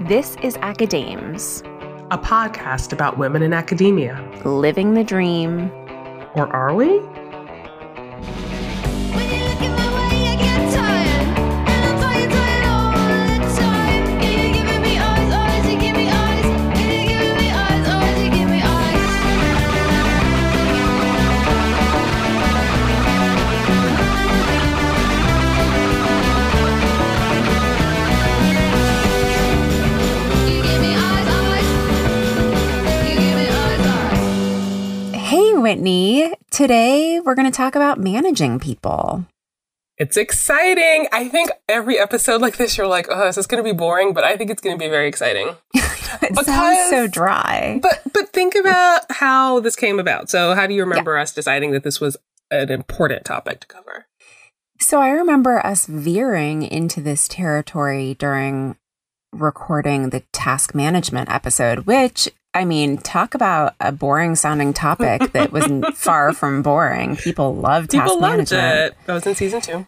This is AcaDames, a podcast about women in academia. Living the dream. Or are we? Whitney, today we're going to talk about managing people. It's exciting. I think every episode like this, you're like, oh, this is going to be boring, but I think it's going to be very exciting. Sounds so dry. But think about how this came about. So how do you remember us deciding that this was an important topic to cover? So I remember us veering into this territory during recording the task management episode, which, I mean, talk about a boring-sounding topic that was far from boring. People love task management. People loved it. That was in season 2.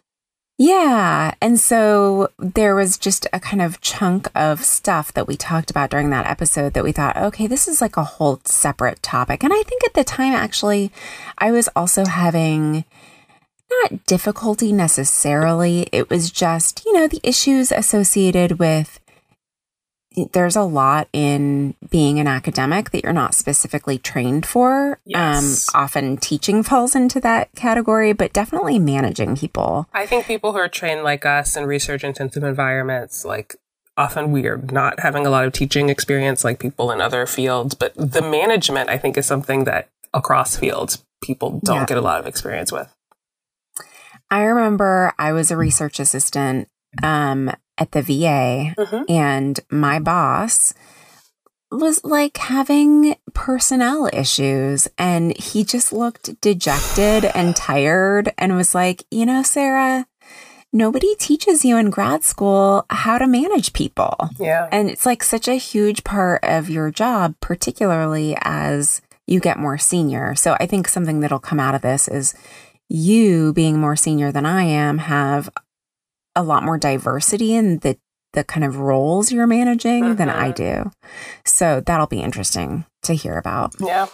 Yeah. And so there was just a kind of chunk of stuff that we talked about during that episode that we thought, okay, this is like a whole separate topic. And I think at the time, actually, I was also having not difficulty necessarily. It was just, you know, the issues associated with there's a lot in being an academic that you're not specifically trained for. Yes. Often teaching falls into that category, but definitely managing people. I think people who are trained like us in research-intensive environments, like often we are not having a lot of teaching experience like people in other fields, but the management, I think, is something that across fields, people don't get a lot of experience with. I remember I was a research assistant at the VA, and my boss was like having personnel issues, and he just looked dejected and tired and was like, you know, Sarah, nobody teaches you in grad school how to manage people. Yeah. And it's like such a huge part of your job, particularly as you get more senior. So I think something that'll come out of this is you being more senior than I am have a lot more diversity in the kind of roles you're managing than I do. So that'll be interesting to hear about. Yeah.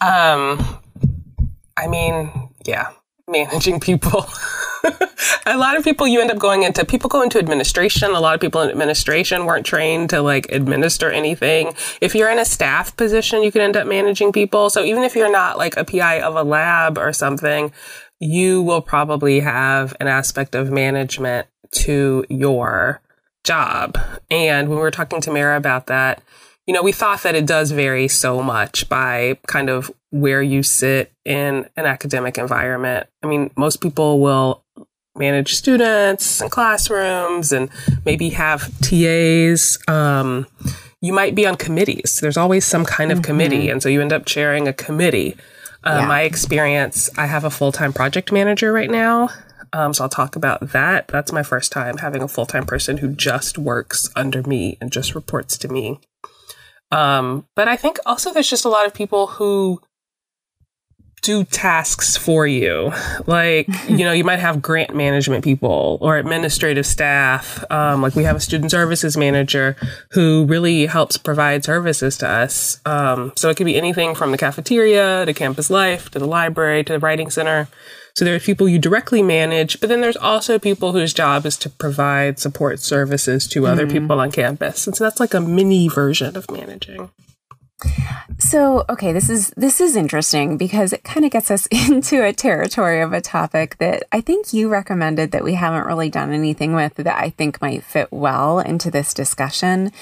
I mean, yeah, managing people. A lot of people go into administration. A lot of people in administration weren't trained to like administer anything. If you're in a staff position, you can end up managing people. So even if you're not like a PI of a lab or something, you will probably have an aspect of management to your job. And when we were talking to Mara about that, you know, we thought that it does vary so much by kind of where you sit in an academic environment. I mean, most people will manage students and classrooms and maybe have TAs. You might be on committees. There's always some kind of committee. And so you end up chairing a committee. My experience, I have a full-time project manager right now, so I'll talk about that. That's my first time having a full-time person who just works under me and just reports to me. But I think also there's just a lot of people who do tasks for you. Like, you know, you might have grant management people or administrative staff. Like we have a student services manager who really helps provide services to us. So it could be anything from the cafeteria to campus life, to the library, to the writing center. So there are people you directly manage, but then there's also people whose job is to provide support services to other people on campus. And so that's like a mini version of managing. So, okay, this is interesting because it kind of gets us into a territory of a topic that I think you recommended that we haven't really done anything with that I think might fit well into this discussion,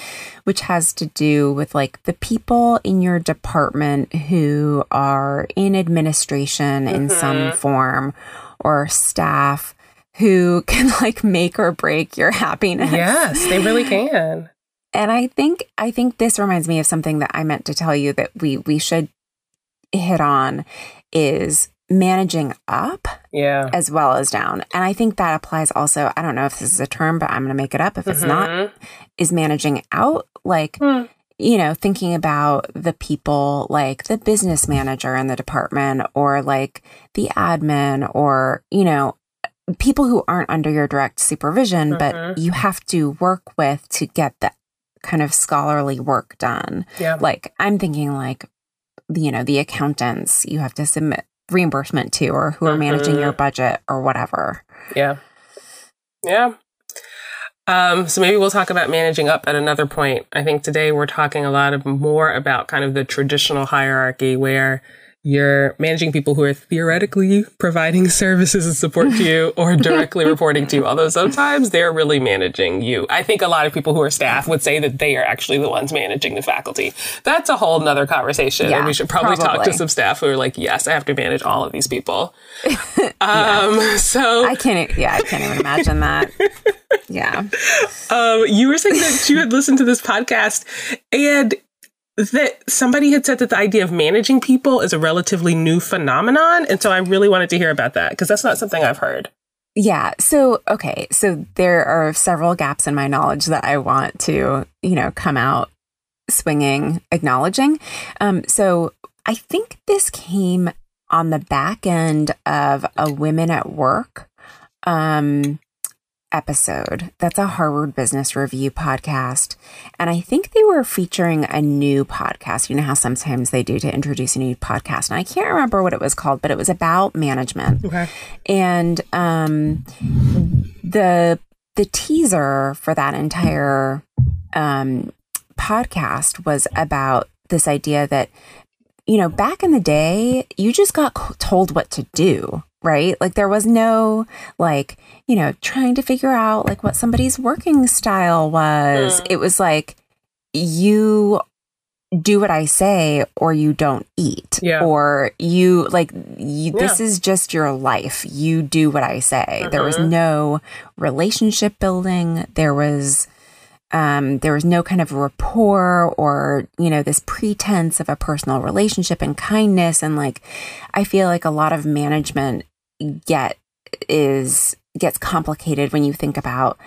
which has to do with like the people in your department who are in administration in some form or staff who can like make or break your happiness. Yes, they really can. And I think this reminds me of something that I meant to tell you that we should hit on is managing up as well as down. And I think that applies also, I don't know if this is a term, but I'm going to make it up if it's not, is managing out. Like, you know, thinking about the people like the business manager in the department or like the admin or, you know, people who aren't under your direct supervision, but you have to work with to get the kind of scholarly work done. Yeah. Like I'm thinking like, you know, the accountants you have to submit reimbursement to or who are managing your budget or whatever. Yeah. Yeah. So maybe we'll talk about managing up at another point. I think today we're talking a lot of more about kind of the traditional hierarchy where you're managing people who are theoretically providing services and support to you or directly reporting to you, although sometimes they're really managing you. I think a lot of people who are staff would say that they are actually the ones managing the faculty. That's a whole nother conversation. Yeah, and we should probably talk to some staff who are like, yes, I have to manage all of these people. So I can't even imagine that. Yeah. You were saying that you had listened to this podcast and that somebody had said that the idea of managing people is a relatively new phenomenon. And so I really wanted to hear about that because that's not something I've heard. Yeah. So, okay. So there are several gaps in my knowledge that I want to, you know, come out swinging, acknowledging. So I think this came on the back end of a Women at Work episode. That's a Harvard Business Review podcast. And I think they were featuring a new podcast. You know how sometimes they do to introduce a new podcast. And I can't remember what it was called, but it was about management. Okay. And the teaser for that entire podcast was about this idea that, you know, back in the day, you just got told what to do. Right? Like there was no like, you know, trying to figure out like what somebody's working style was. It was like, you do what I say or you don't eat. Yeah. Or you like, this is just your life. You do what I say. There was no relationship building. There was no kind of rapport or, you know, this pretense of a personal relationship and kindness. And like, I feel like a lot of management gets complicated when you think about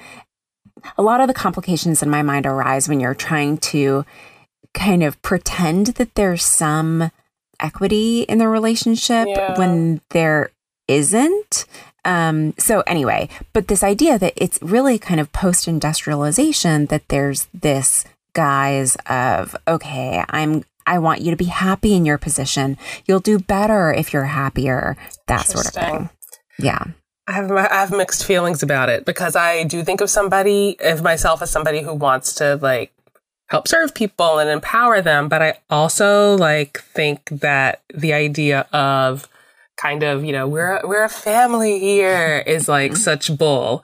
a lot of the complications in my mind arise when you're trying to kind of pretend that there's some equity in the relationship when there isn't. So anyway, but this idea that it's really kind of post-industrialization that there's this guise of, okay, I want you to be happy in your position. You'll do better if you're happier. That sort of thing. Yeah. I have mixed feelings about it because I do think of myself as somebody who wants to like help serve people and empower them. But I also like think that the idea of kind of, you know, we're a family here is like such bull.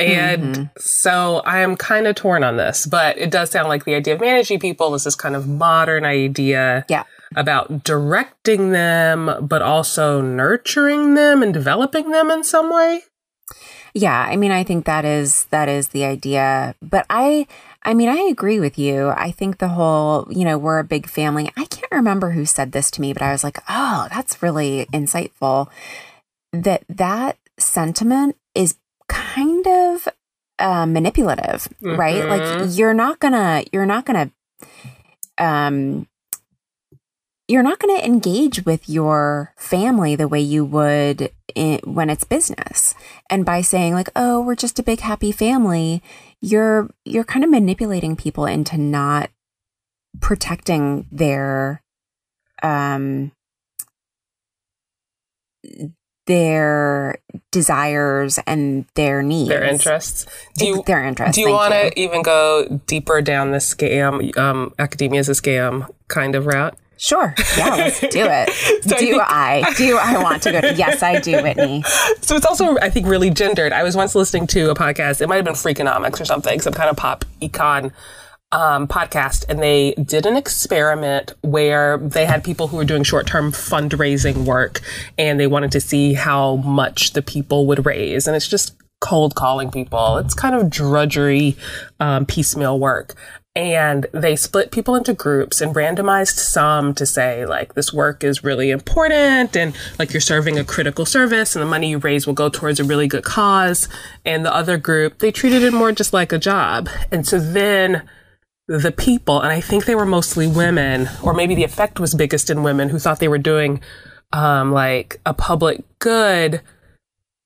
And so I am kind of torn on this, but it does sound like the idea of managing people is this kind of modern idea about directing them, but also nurturing them and developing them in some way. Yeah. I mean, I think that is the idea, but I mean, I agree with you. I think the whole, you know, we're a big family. I can't remember who said this to me, but I was like, oh, that's really insightful. That sentiment is kind of manipulative, right? Like you're not going to engage with your family the way you would when it's business. And by saying like, oh, we're just a big happy family, you're kind of manipulating people into not protecting their desires and their needs, their interests. Do you want to even go deeper down the scam? Academia is a scam kind of route. Sure. Yeah, let's do it. So do I want to go to? Yes, I do, Whitney. So it's also, I think, really gendered. I was once listening to a podcast. It might have been Freakonomics or something, some kind of pop econ podcast. And they did an experiment where they had people who were doing short-term fundraising work and they wanted to see how much the people would raise. And it's just cold calling people. It's kind of drudgery, piecemeal work. And they split people into groups and randomized some to say, like, this work is really important and, like, you're serving a critical service and the money you raise will go towards a really good cause. And the other group, they treated it more just like a job. And so then the people, and I think they were mostly women, or maybe the effect was biggest in women who thought they were doing, like, a public good,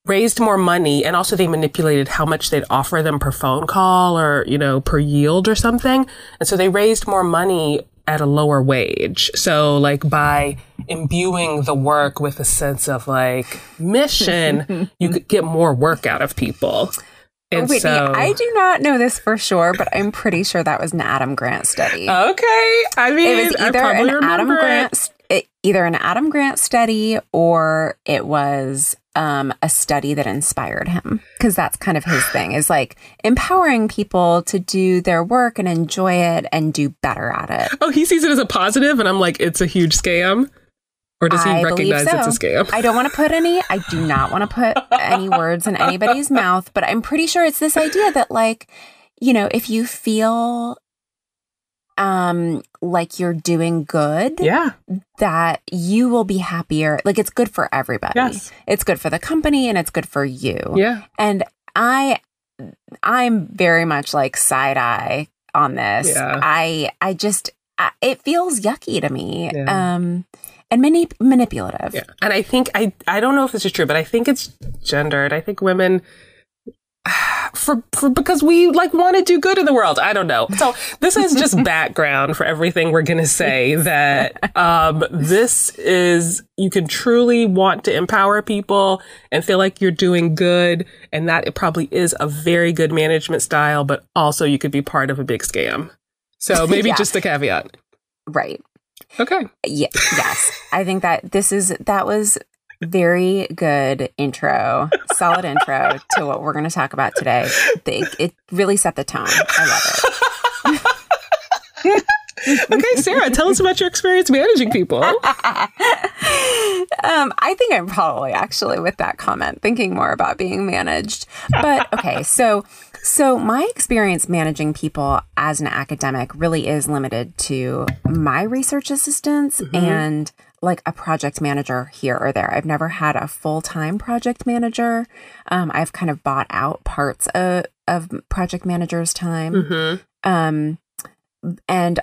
raised more money, and also they manipulated how much they'd offer them per phone call or, you know, per yield or something. And so they raised more money at a lower wage. So like by imbuing the work with a sense of like mission, you could get more work out of people. And Whitney, so, I do not know this for sure, but I'm pretty sure that was an Adam Grant study. Okay. I mean, it was either an Adam Grant study or it was a study that inspired him, because that's kind of his thing, is like empowering people to do their work and enjoy it and do better at it. Oh, he sees it as a positive, and I'm like, it's a huge scam. Or does he recognize it's a scam? I do not want to put any words in anybody's mouth, but I'm pretty sure it's this idea that, like, you know, if you feel like you're doing good, yeah, that you will be happier. Like, it's good for everybody. Yes. It's good for the company and it's good for you. Yeah. And I'm very much like side eye on this. Yeah. I it feels yucky to me. Yeah. And manipulative. Yeah. And I think, I don't know if this is true, but I think it's gendered. I think women, because we like want to do good in the world. I don't know. So this is just background for everything we're going to say, that this is, you can truly want to empower people and feel like you're doing good. And that it probably is a very good management style, but also you could be part of a big scam. So maybe just a caveat. Right. Okay. Yeah, yes. I think that that was very good intro, solid intro to what we're going to talk about today. It really set the tone. I love it. Okay, Sarah, tell us about your experience managing people. I think I'm probably actually with that comment thinking more about being managed. But okay, So my experience managing people as an academic really is limited to my research assistants and like a project manager here or there. I've never had a full-time project manager. I've kind of bought out parts of project managers' time. Mm-hmm. And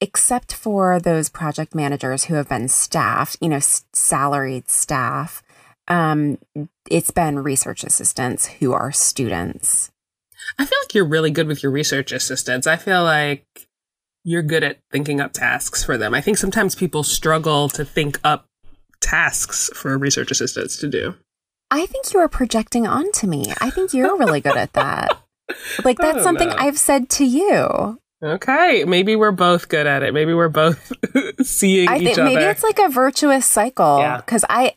except for those project managers who have been staffed, you know, salaried staff, it's been research assistants who are students. I feel like you're really good with your research assistants. I feel like you're good at thinking up tasks for them. I think sometimes people struggle to think up tasks for research assistants to do. I think you are projecting onto me. I think you're really good at that. Like, that's something I've said to you. Okay. Maybe we're both good at it. Maybe we're both seeing each other. Maybe it's like a virtuous cycle. Yeah. Because I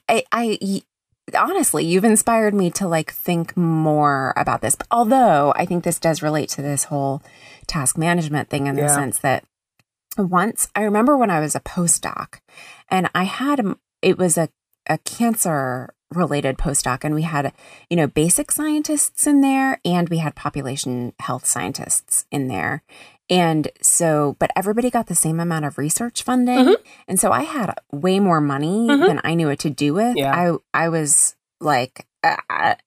honestly, you've inspired me to like think more about this. Although I think this does relate to this whole task management thing in the sense that once, I remember when I was a postdoc and I had, it was a cancer related postdoc, and we had, you know, basic scientists in there and we had population health scientists in there. And so, but everybody got the same amount of research funding. Mm-hmm. And so I had way more money than I knew what to do with. Yeah. I was like,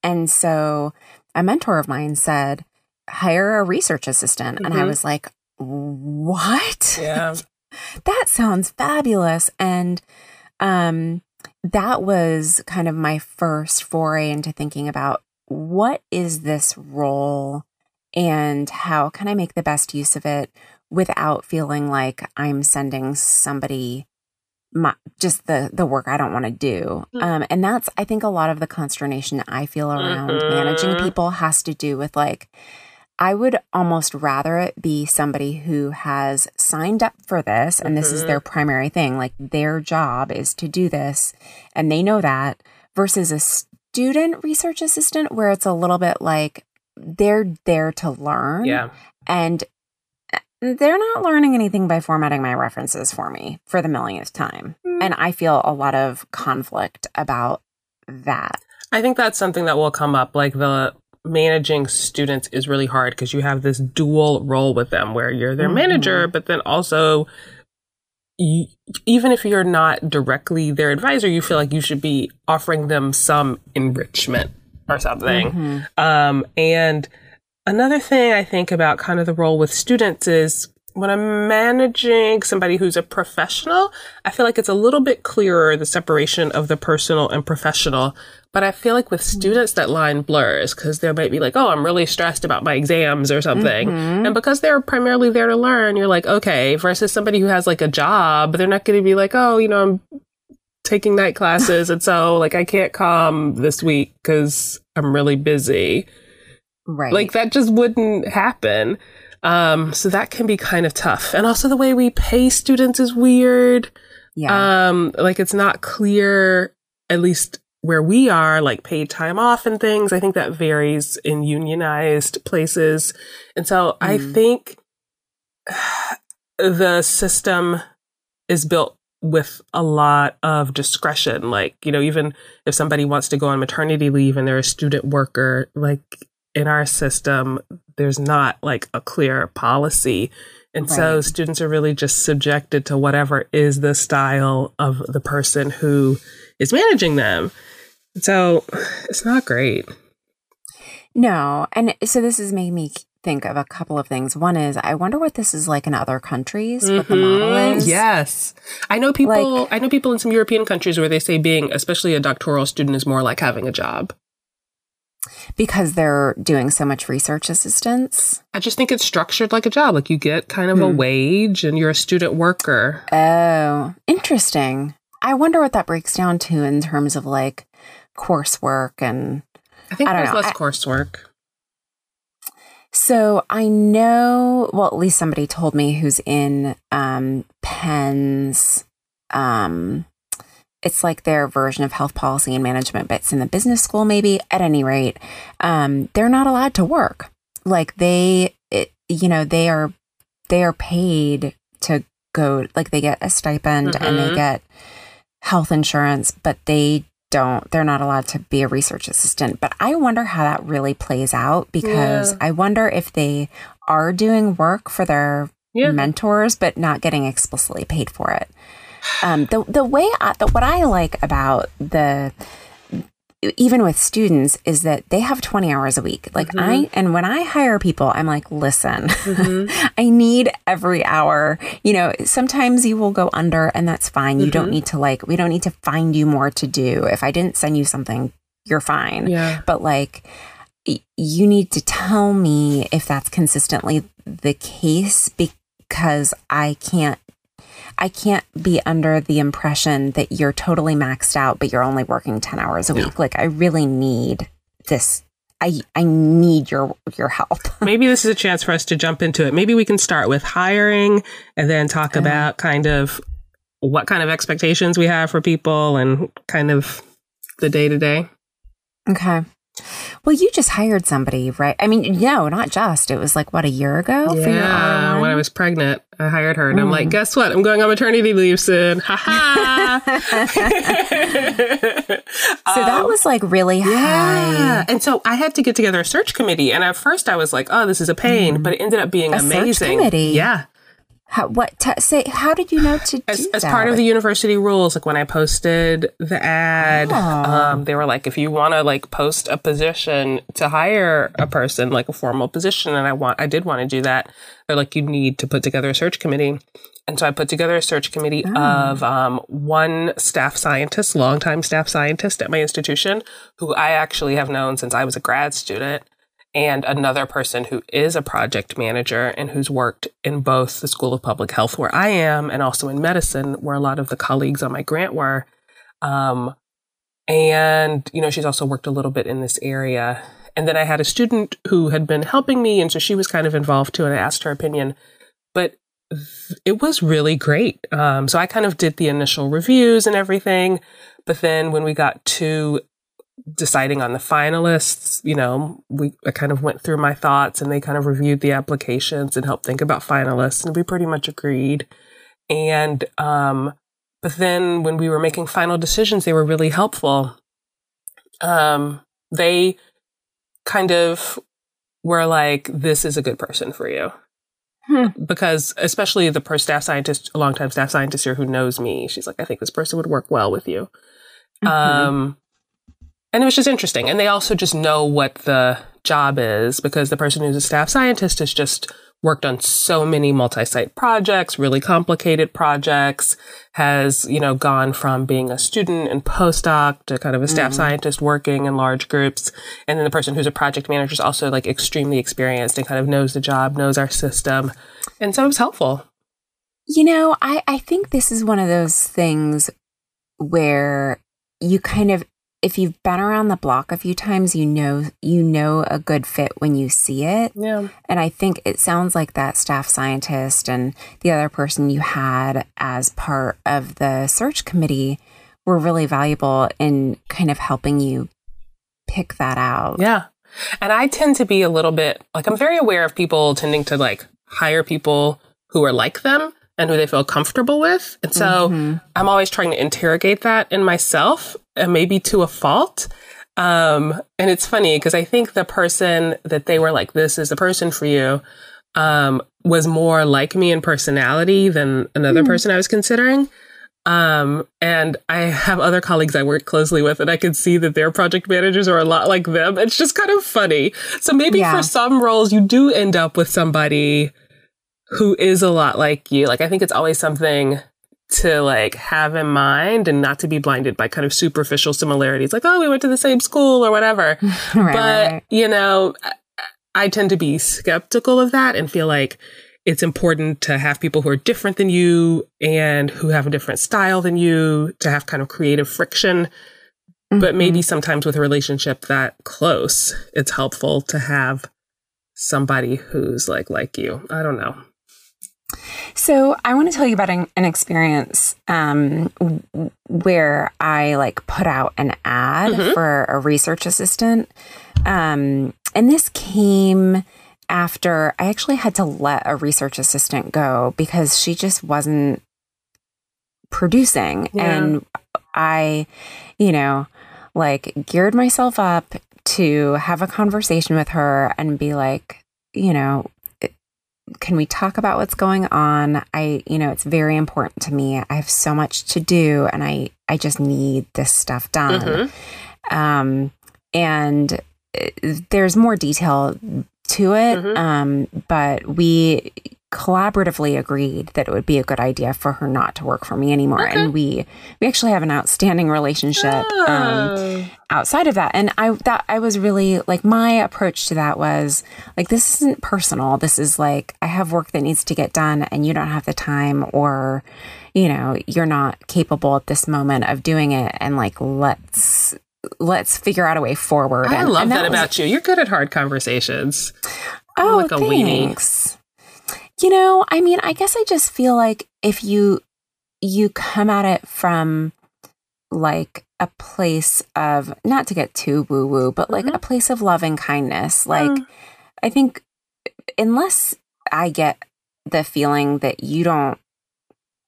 and so a mentor of mine said, hire a research assistant. Mm-hmm. And I was like, what? Yeah. That sounds fabulous. And that was kind of my first foray into thinking about, what is this role and how can I make the best use of it without feeling like I'm sending somebody just the work I don't want to do. And that's, I think, a lot of the consternation I feel around managing people has to do with, like, I would almost rather it be somebody who has signed up for this and this is their primary thing. Like, their job is to do this and they know that, versus a student research assistant where it's a little bit like, they're there to learn and they're not learning anything by formatting my references for me for the millionth time. And I feel a lot of conflict about that. I think that's something that will come up. Like, the managing students is really hard because you have this dual role with them where you're their manager, but then also even if you're not directly their advisor, you feel like you should be offering them some enrichment or something. And another thing I think about kind of the role with students is when I'm managing somebody who's a professional, I feel like it's a little bit clearer, the separation of the personal and professional. But I feel like with students, that line blurs, because they might be like, oh, I'm really stressed about my exams or something. Mm-hmm. And because they're primarily there to learn, you're like, okay, versus somebody who has like a job, they're not going to be like, oh, you know, I'm taking night classes. And so like, I can't come this week because I'm really busy. Right. Like that just wouldn't happen. So that can be kind of tough. And also the way we pay students is weird. Yeah. Like it's not clear, at least where we are, like paid time off and things. I think that varies in unionized places. And so I think the system is built with a lot of discretion. Like, you know, even if somebody wants to go on maternity leave and they're a student worker, like in our system, there's not like a clear policy. And right. so students are really just subjected to whatever is the style of the person who is managing them. So it's not great. No. And so this is making me think of a couple of things. One is, I wonder what this is like in other countries, what the model is. Yes. I know people in some European countries where they say being, especially a doctoral student, is more like having a job. Because they're doing so much research assistance. I just think it's structured like a job. Like you get kind of a wage and you're a student worker. Oh, interesting. I wonder what that breaks down to in terms of like coursework and I think there's less coursework. So I know, well, at least somebody told me who's in Penn's, it's like their version of health policy and management, but it's in the business school maybe. At any rate, they're not allowed to work. Like they are paid to go, like they get a stipend and they get health insurance, but they're not allowed to be a research assistant. But I wonder how that really plays out, because I wonder if they are doing work for their mentors, but not getting explicitly paid for it. What I like about even with students is that they have 20 hours a week. Like and when I hire people, I'm like, listen, I need every hour. You know, sometimes you will go under and that's fine. You don't need to we don't need to find you more to do. If I didn't send you something, you're fine. Yeah. But like, you need to tell me if that's consistently the case, because I can't be under the impression that you're totally maxed out, but you're only working 10 hours a week. Like, I really need this. I need your help. Maybe this is a chance for us to jump into it. Maybe we can start with hiring and then talk about kind of what kind of expectations we have for people and kind of the day-to-day. Okay. Well, you just hired somebody, right? I mean, no, not just. It was like, what, a year ago? Yeah, when I was pregnant, I hired her. And I'm like, guess what? I'm going on maternity leave soon. Ha ha! So that was like really high. And so I had to get together a search committee. And at first I was like, oh, this is a pain. But it ended up being amazing. Search committee? Yeah. How did you know to do that? As part of the university rules, like when I posted the ad, they were like, if you want to like post a position to hire a person, like a formal position, and I did want to do that, they're like, you need to put together a search committee. And so I put together a search committee of one staff scientist, longtime staff scientist at my institution, who I actually have known since I was a grad student, and another person who is a project manager and who's worked in both the School of Public Health, where I am, and also in medicine, where a lot of the colleagues on my grant were. And, you know, she's also worked a little bit in this area. And then I had a student who had been helping me, and so she was kind of involved too, and I asked her opinion. But it was really great. So I kind of did the initial reviews and everything. But then when we got to deciding on the finalists, you know, I kind of went through my thoughts and they kind of reviewed the applications and helped think about finalists, and we pretty much agreed. And but then when we were making final decisions, they were really helpful. They kind of were like, this is a good person for you. Because especially the staff scientist, a longtime staff scientist here who knows me, she's like, I think this person would work well with you. And it was just interesting. And they also just know what the job is, because the person who's a staff scientist is just worked on so many multi-site projects, really complicated projects, has, you know, gone from being a student and postdoc to kind of a staff scientist working in large groups. And then the person who's a project manager is also like extremely experienced and kind of knows the job, knows our system. And so it was helpful. You know, I think this is one of those things where you kind of, if you've been around the block a few times, you know a good fit when you see it. Yeah. And I think it sounds like that staff scientist and the other person you had as part of the search committee were really valuable in kind of helping you pick that out. Yeah. And I tend to be a little bit like, I'm very aware of people tending to like hire people who are like them and who they feel comfortable with. And so I'm always trying to interrogate that in myself, and maybe to a fault. And it's funny because I think the person that they were like, this is the person for you, was more like me in personality than another person I was considering. And I have other colleagues I work closely with, and I can see that their project managers are a lot like them. It's just kind of funny. So maybe for some roles, you do end up with somebody who is a lot like you. Like, I think it's always something to like have in mind and not to be blinded by kind of superficial similarities. Like, oh, we went to the same school or whatever. Right. You know, I tend to be skeptical of that and feel like it's important to have people who are different than you and who have a different style than you to have kind of creative friction. But maybe sometimes with a relationship that close, it's helpful to have somebody who's like you. I don't know. So I want to tell you about an experience where I like put out an ad for a research assistant. And this came after I actually had to let a research assistant go because she just wasn't producing. Yeah. And I, you know, like geared myself up to have a conversation with her and be like, you know, can we talk about what's going on? You know, it's very important to me. I have so much to do and I just need this stuff done. And there's more detail to it. But we collaboratively agreed that it would be a good idea for her not to work for me anymore. And we actually have an outstanding relationship outside of that. And I was really like, my approach to that was like, this isn't personal. This is like, I have work that needs to get done and you don't have the time, or, you know, you're not capable at this moment of doing it. And like, let's figure out a way forward. I love that about you. You're good at hard conversations. Oh, like a thanks. Weenie. You know, I mean, I guess I just feel like if you come at it from like a place of, not to get too woo-woo, but like a place of love and kindness. Like, I think unless I get the feeling that you don't,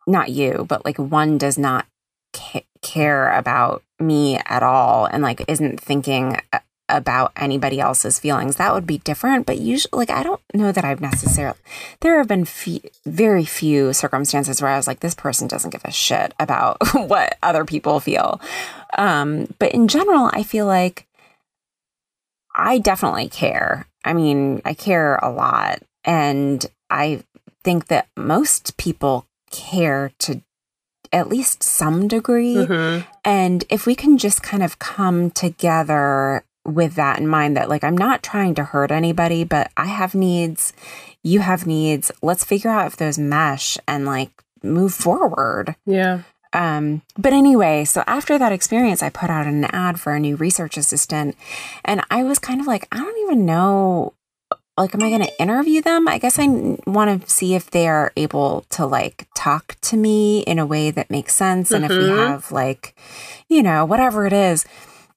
not you, but like one does not care about me at all and like isn't thinking about anybody else's feelings, that would be different. But usually, like, I don't know that I've necessarily, there have been very few circumstances where I was like, this person doesn't give a shit about what other people feel. But in general, I feel like I definitely care. I mean, I care a lot. And I think that most people care to at least some degree. And if we can just kind of come together with that in mind, that like, I'm not trying to hurt anybody, but I have needs, you have needs, let's figure out if those mesh and like move forward. Yeah. But anyway, so after that experience, I put out an ad for a new research assistant and I was kind of like, I don't even know, like, am I going to interview them? I guess I want to see if they are able to like talk to me in a way that makes sense. And if we have like, you know, whatever it is.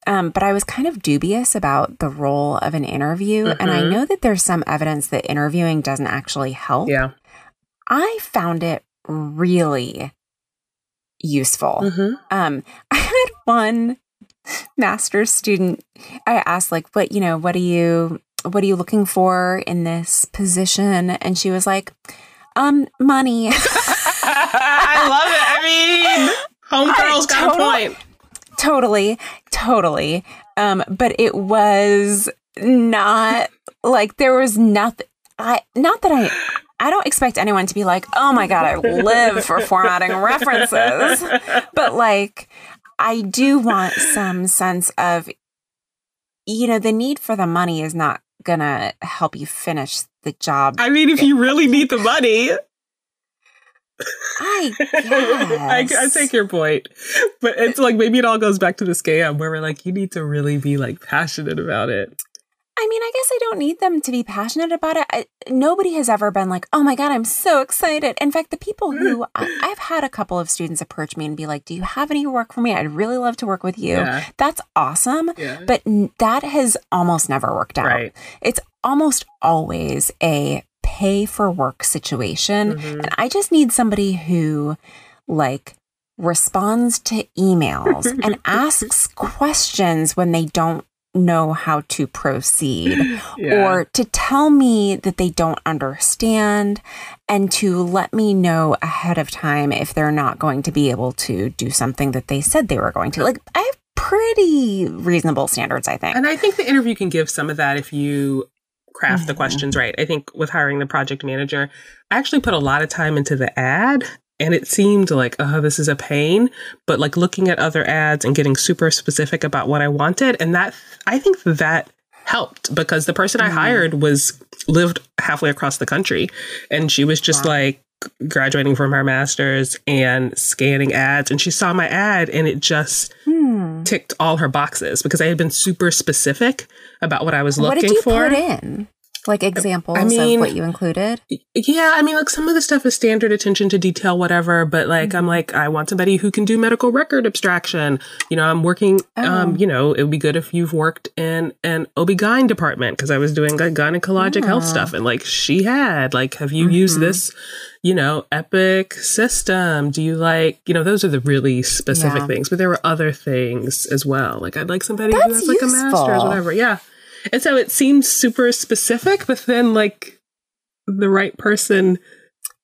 But I was kind of dubious about the role of an interview. And I know that there's some evidence that interviewing doesn't actually help. Yeah. I found it really useful. I had one master's student. I asked like, but you know, what are you looking for in this position? And she was like, money. I love it. I mean, homegirl's got a point. Totally. But it was not like, there was nothing. I don't expect anyone to be like, oh my God, I live for formatting references. But like, I do want some sense of, you know, the need for the money is not going to help you finish the job. I mean, if you really need the money. I guess. I take your point. But it's like, maybe it all goes back to the scam where we're like, you need to really be like passionate about it. I mean, I guess I don't need them to be passionate about it. Nobody has ever been like, oh my God, I'm so excited. In fact, the people who I've had a couple of students approach me and be like, do you have any work for me? I'd really love to work with you. Yeah. That's awesome. Yeah. But that has almost never worked out. Right. It's almost always a pay for work situation. Mm-hmm. And I just need somebody who like responds to emails and asks questions when they don't know how to proceed, or to tell me that they don't understand and to let me know ahead of time if they're not going to be able to do something that they said they were going to. Like, I have pretty reasonable standards, I think. And I think the interview can give some of that if you craft the questions right. I think with hiring the project manager, I actually put a lot of time into the ad. And it seemed like, oh, this is a pain, but like looking at other ads and getting super specific about what I wanted. And that, I think that helped because the person I hired lived halfway across the country and she was just like graduating from her master's and scanning ads. And she saw my ad and it just ticked all her boxes because I had been super specific about what I was looking for. What did you put in? Like examples of what you included? Yeah. I mean, like some of the stuff is standard attention to detail, whatever. But like, I'm like, I want somebody who can do medical record abstraction. You know, I'm working, you know, it would be good if you've worked in an OB-GYN department because I was doing like gynecologic health stuff. And like, she had like, have you used this, you know, Epic system? Do you like, you know, those are the really specific things. But there were other things as well. Like I'd like somebody who has like a master's, whatever. Yeah. And so it seems super specific, but then like the right person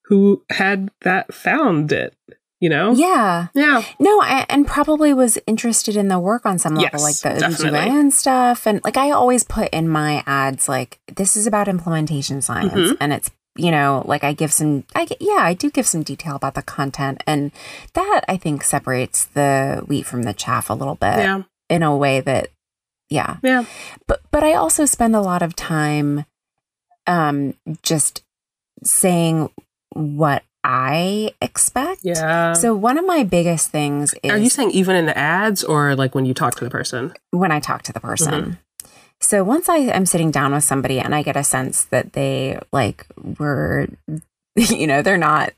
who had that found it, you know? Yeah. Yeah. No, and probably was interested in the work on some level, like the OBGYN stuff. And like I always put in my ads, like this is about implementation science and it's, you know, like I give some, I do give some detail about the content and that I think separates the wheat from the chaff a little bit in a way that, yeah. But I also spend a lot of time just saying what I expect. Yeah. So one of my biggest things is... Are you saying even in the ads or like when you talk to the person? When I talk to the person. So once I am sitting down with somebody and I get a sense that they like were, you know, they're not...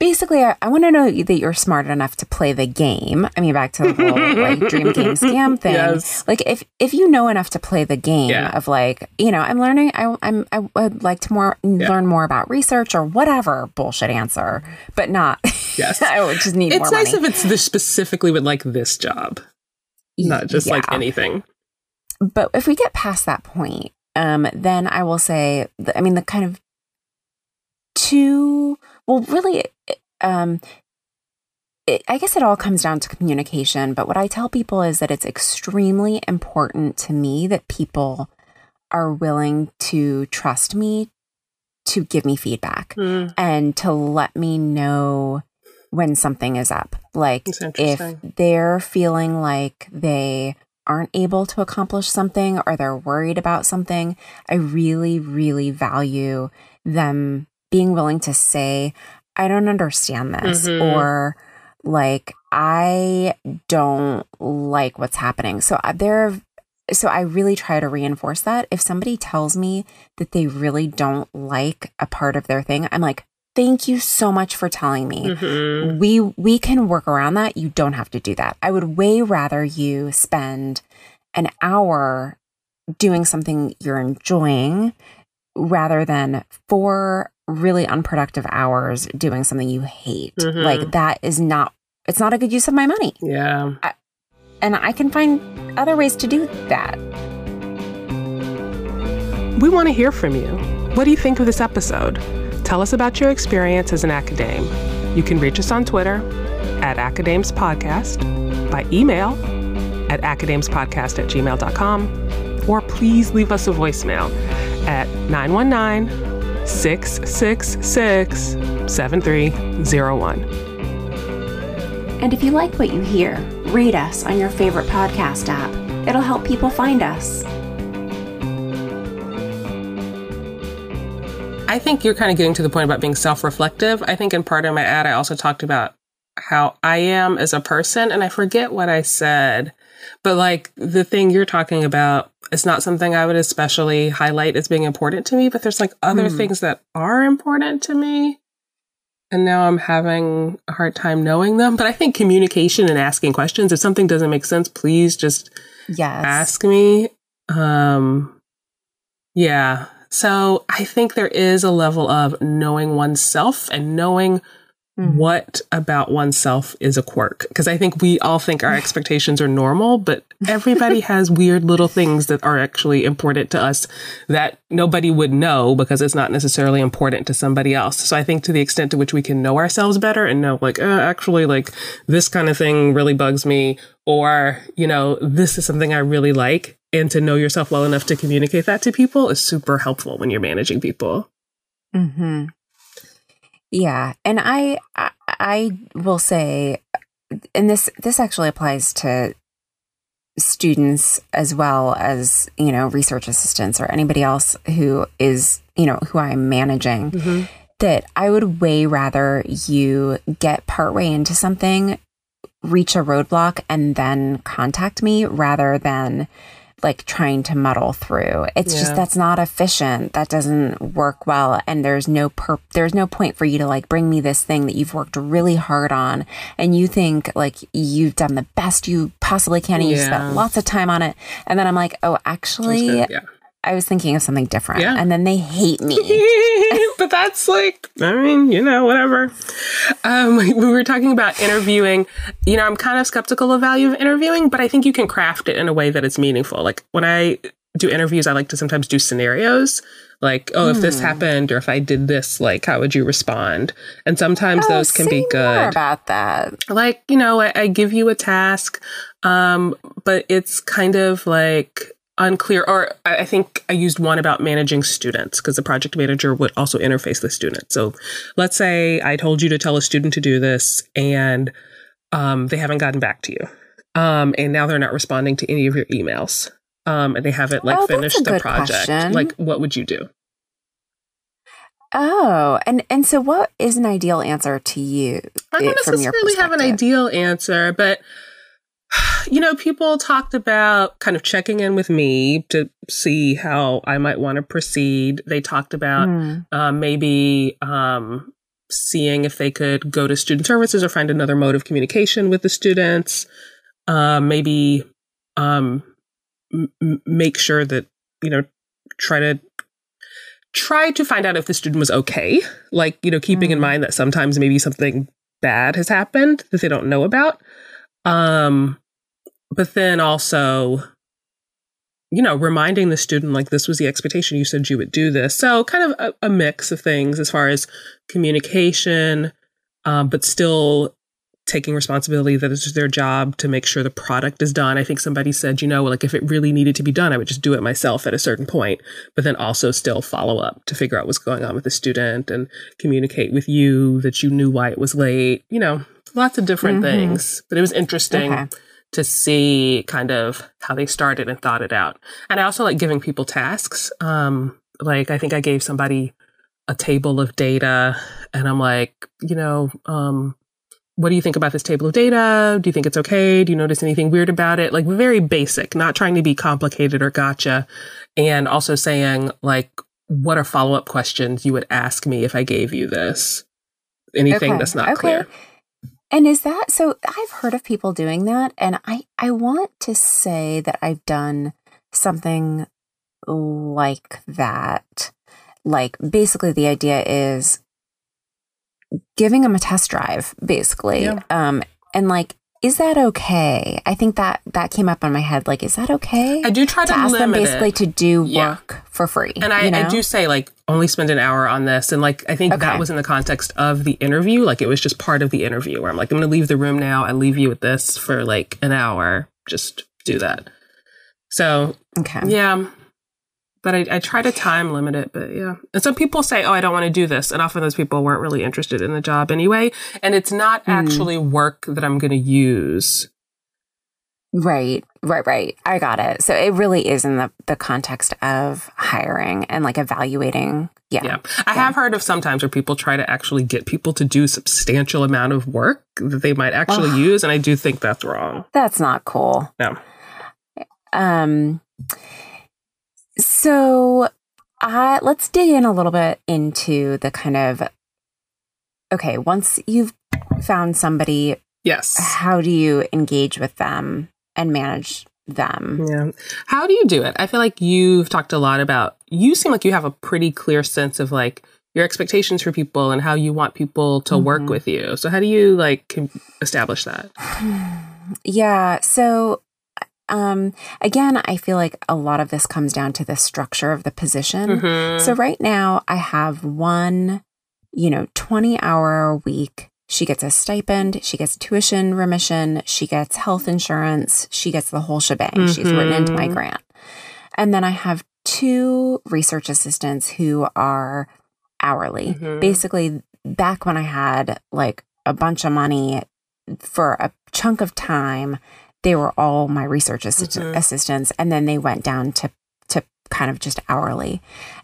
Basically, I want to know that you're smart enough to play the game. I mean, back to the whole like dream game scam thing. Yes. Like if you know enough to play the game of like, you know, I'm learning. I would like to learn more about research or whatever bullshit answer, but not. Yes, I would just need. It's more nice money. If it's this specifically with like this job, not just like anything. But if we get past that point, then I will say. I mean, the kind of two. Well, really, I guess it all comes down to communication. But what I tell people is that it's extremely important to me that people are willing to trust me to give me feedback and to let me know when something is up. Like if they're feeling like they aren't able to accomplish something or they're worried about something, I really, really value them being willing to say, I don't understand this, or like, I don't like what's happening. So I really try to reinforce that. If somebody tells me that they really don't like a part of their thing, I'm like, thank you so much for telling me. We can work around that. You don't have to do that. I would way rather you spend an hour doing something you're enjoying rather than 4 really unproductive hours doing something you hate. Like that is not, it's not a good use of my money. Yeah. And I can find other ways to do that. We want to hear from you. What do you think of this episode? Tell us about your experience as an acadame. You can reach us on Twitter at AcaDamesPodcast, by email at acadamespodcast@gmail.com, or please leave us a voicemail at 919-666-7301. And if you like what you hear, rate us on your favorite podcast app. It'll help people find us. I think you're kind of getting to the point about being self-reflective. I think in part of my ad, I also talked about how I am as a person, and I forget what I said, but like the thing you're talking about, it's not something I would especially highlight as being important to me, but there's like other things that are important to me. And now I'm having a hard time knowing them. But I think communication and asking questions, if something doesn't make sense, please just ask me. Yeah. So I think there is a level of knowing oneself and knowing what about oneself is a quirk. Because I think we all think our expectations are normal, but everybody has weird little things that are actually important to us that nobody would know because it's not necessarily important to somebody else. So I think to the extent to which we can know ourselves better and know like, actually, like this kind of thing really bugs me, or, you know, this is something I really like. And to know yourself well enough to communicate that to people is super helpful when you're managing people. Mm-hmm. Yeah. And I will say, and this actually applies to students as well as, you know, research assistants or anybody else who is, you know, who I'm managing, that I would way rather you get partway into something, reach a roadblock, and then contact me rather than like trying to muddle through. It's just, that's not efficient. That doesn't work well. And there's no point for you to like bring me this thing that you've worked really hard on. And you think like you've done the best you possibly can. And you've spent lots of time on it. And then I'm like, oh, actually, I was thinking of something different. Yeah. And then they hate me. But that's like, I mean, you know, whatever. We were talking about interviewing. You know, I'm kind of skeptical of value of interviewing, but I think you can craft it in a way that it's meaningful. Like when I do interviews, I like to sometimes do scenarios like, oh, if this happened or if I did this, like, how would you respond? And sometimes those can be good. More about that. Like, you know, I give you a task, but it's kind of like unclear, or I think I used one about managing students because the project manager would also interface with students. So let's say I told you to tell a student to do this and they haven't gotten back to you. And now they're not responding to any of your emails. And they haven't like finished the project. Question. Like, what would you do? Oh, and so what is an ideal answer to you? I don't necessarily have an ideal answer, but you know, people talked about kind of checking in with me to see how I might want to proceed. They talked about maybe seeing if they could go to student services or find another mode of communication with the students. Maybe make sure that, you know, try to find out if the student was okay. Like, you know, keeping in mind that sometimes maybe something bad has happened that they don't know about. But then also, you know, reminding the student, like, this was the expectation, you said you would do this. So kind of a mix of things as far as communication, but still taking responsibility that it's just their job to make sure the product is done. I think somebody said, you know, like, if it really needed to be done, I would just do it myself at a certain point, but then also still follow up to figure out what's going on with the student and communicate with you that you knew why it was late, you know. Lots of different things, but it was interesting to see kind of how they started and thought it out. And I also like giving people tasks. Like I think I gave somebody a table of data and I'm like, you know, what do you think about this table of data? Do you think it's okay? Do you notice anything weird about it? Like very basic, not trying to be complicated or gotcha. And also saying like, what are follow-up questions you would ask me if I gave you this? Anything that's not clear. And is that, so I've heard of people doing that, and I want to say that I've done something like that. Like, basically, the idea is giving them a test drive, basically. Yeah. And like, is that okay? I think that came up in my head. Like, is that okay? I do try to ask them basically to do work for free. And I, you know? I do say like, only spend an hour on this. And like, I think that was in the context of the interview. Like it was just part of the interview where I'm like, I'm going to leave the room now. I leave you with this for like an hour. Just do that. So, yeah. But I try to time limit it, but yeah. And some people say, oh, I don't want to do this. And often those people weren't really interested in the job anyway. And it's not actually work that I'm going to use. Right. I got it. So it really is in the context of hiring and like evaluating. Yeah. I have heard of sometimes where people try to actually get people to do substantial amount of work that they might actually use. And I do think that's wrong. That's not cool. No. So let's dig in a little bit into the kind of, okay, once you've found somebody, yes, how do you engage with them and manage them? Yeah. How do you do it? I feel like you've talked a lot about, you seem like you have a pretty clear sense of like your expectations for people and how you want people to work with you. So how do you like establish that? Yeah. So again, I feel like a lot of this comes down to the structure of the position. Mm-hmm. So right now I have one, 20-hour-a-week. She gets a stipend, she gets tuition remission, she gets health insurance, she gets the whole shebang. Mm-hmm. She's written into my grant. And then I have two research assistants who are hourly. Mm-hmm. Basically, back when I had like a bunch of money for a chunk of time, they were all my research assistants, and then they went down to kind of just hourly.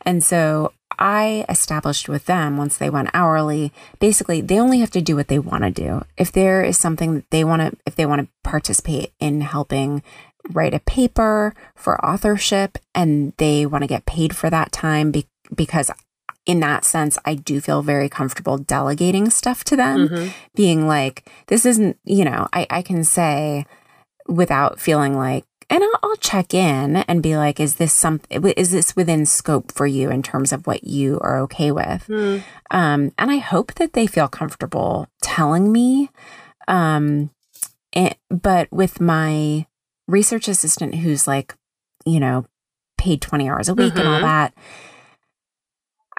And so I established with them, once they went hourly, basically they only have to do what they want to do. If there is something that they want to, if they want to participate in helping write a paper for authorship and they want to get paid for that time, because in that sense, I do feel very comfortable delegating stuff to them, being like, this isn't, I can say, without feeling like, and I'll check in and be like, is this within scope for you in terms of what you are okay with? And I hope that they feel comfortable telling me. But with my research assistant, who's like, paid 20 hours a week and all that,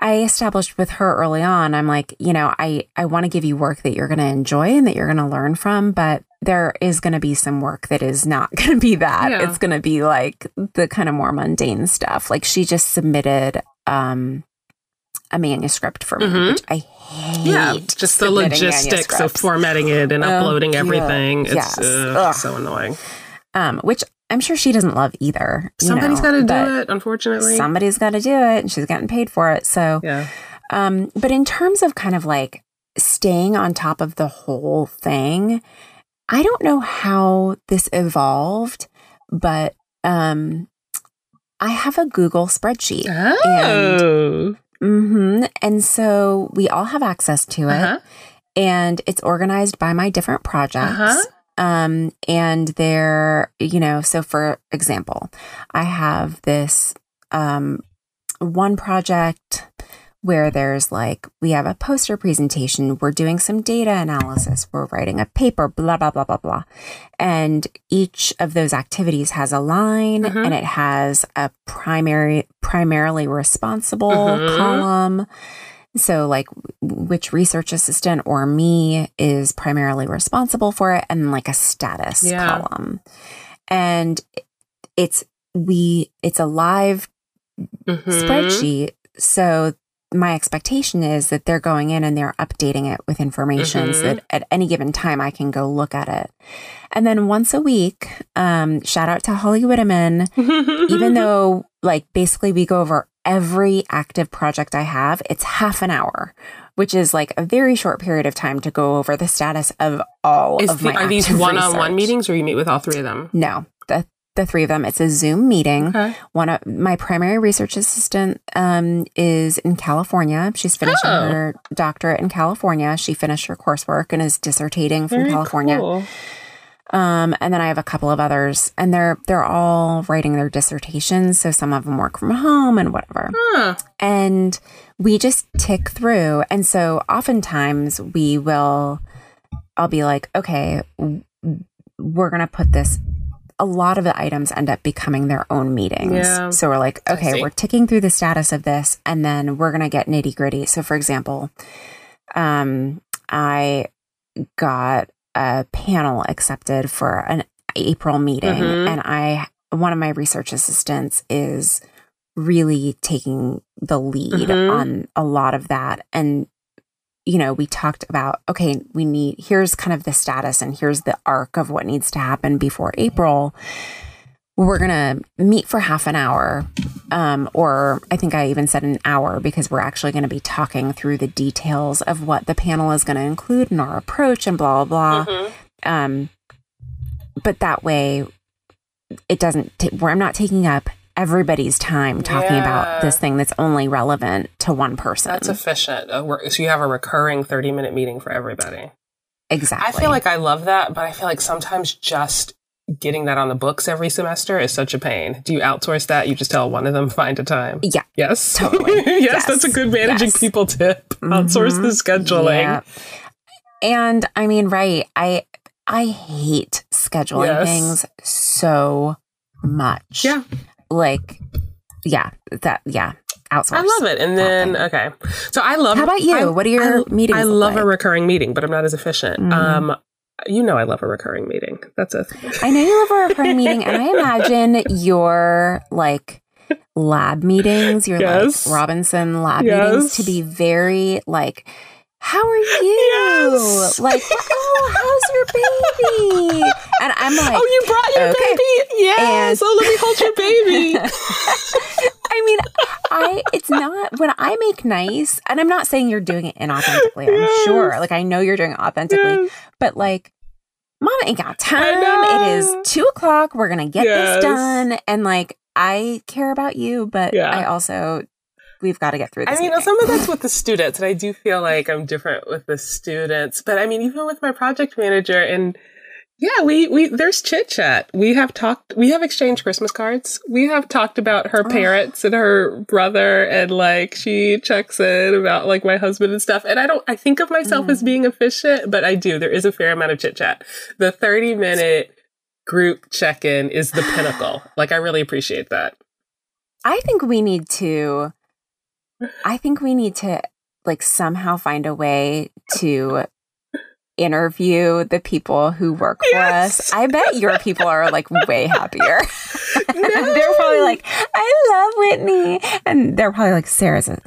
I established with her early on, I'm like, I want to give you work that you're going to enjoy and that you're going to learn from, but there is going to be some work that is not going to be that. Yeah. It's going to be like the kind of more mundane stuff. Like she just submitted a manuscript for me, which I hate. Yeah, just the logistics of formatting it and uploading everything. Yes. It's so annoying. Which I'm sure she doesn't love either. Somebody's got to do it, unfortunately. Somebody's got to do it, and she's getting paid for it. So, yeah. But in terms of kind of like staying on top of the whole thing, I don't know how this evolved, but I have a Google spreadsheet. Oh. And so we all have access to it, and it's organized by my different projects. And they're, so for example, I have this one project where there's like, we have a poster presentation, we're doing some data analysis, we're writing a paper, blah, blah, blah, blah, blah. And each of those activities has a line and it has a primarily responsible column. So like which research assistant or me is primarily responsible for it, and like a status column. And it's a live spreadsheet. So my expectation is that they're going in and they're updating it with information so that at any given time I can go look at it. And then once a week, shout out to Holly Whitteman, even though like basically we go over every active project I have, it's half an hour, which is like a very short period of time to go over the status of all of my active research. Are these one-on-one meetings, or you meet with all three of them? No, the three of them. It's a Zoom meeting. Okay. One of my primary research assistant is in California. She's finishing her doctorate in California. She finished her coursework and is dissertating from California. Cool. And then I have a couple of others, and they're all writing their dissertations. So some of them work from home and whatever. And we just tick through. And so oftentimes I'll be like, okay, we're going to put this. A lot of the items end up becoming their own meetings. Yeah. So we're like, okay, we're ticking through the status of this, and then we're going to get nitty gritty. So for example, I got a panel accepted for an April meeting, and one of my research assistants is really taking the lead mm-hmm. on a lot of that. And, you know, we talked about, okay, we need, here's kind of the status and here's the arc of what needs to happen before April. We're going to meet for half an hour. Or I think I even said an hour, because we're actually going to be talking through the details of what the panel is going to include in our approach and blah, blah, blah. Mm-hmm. But that way it doesn't, where I'm not taking up everybody's time talking yeah. about this thing that's only relevant to one person. That's efficient. So you have a recurring 30-minute meeting for everybody. Exactly. I feel like I love that, but I feel like sometimes just getting that on the books every semester is such a pain. Do you outsource that? You just tell one of them, find a time. Yeah. Yes. Totally. yes. That's a good managing people tip. Mm-hmm. Outsource the scheduling. Yeah. And I mean, right. I hate scheduling things so much. Yeah. Like, yeah, that, yeah, outsource. I love it. And then, okay. So I love. How about you? What are your meetings? I love a recurring meeting, but I'm not as efficient. Mm-hmm. You know, I love a recurring meeting. That's a thing. I know you love a recurring meeting. And I imagine your, like, lab meetings, your, like, Robinson lab meetings to be very, like, how are you? Yes. Like, oh, how's your baby? And I'm like, oh, you brought your baby? Yes. And oh, let me hold your baby. I mean, it's not, when I make nice, and I'm not saying you're doing it inauthentically, I'm sure. Like, I know you're doing it authentically, but like, Mama ain't got time. It is 2:00. We're going to get this done. And like, I care about you, but I also... We've got to get through this. I mean, some of that's with the students, and I do feel like I'm different with the students. But I mean, even with my project manager, and yeah, we there's chit chat. We have exchanged Christmas cards. We have talked about her parents and her brother, and like she checks in about like my husband and stuff. And I think of myself as being efficient, but I do. There is a fair amount of chit chat. The 30-minute group check-in is the pinnacle. Like, I really appreciate that. I think we need to like somehow find a way to interview the people who work for us. I bet your people are like way happier. No. They're probably like, I love Whitney. And they're probably like, Sarah's but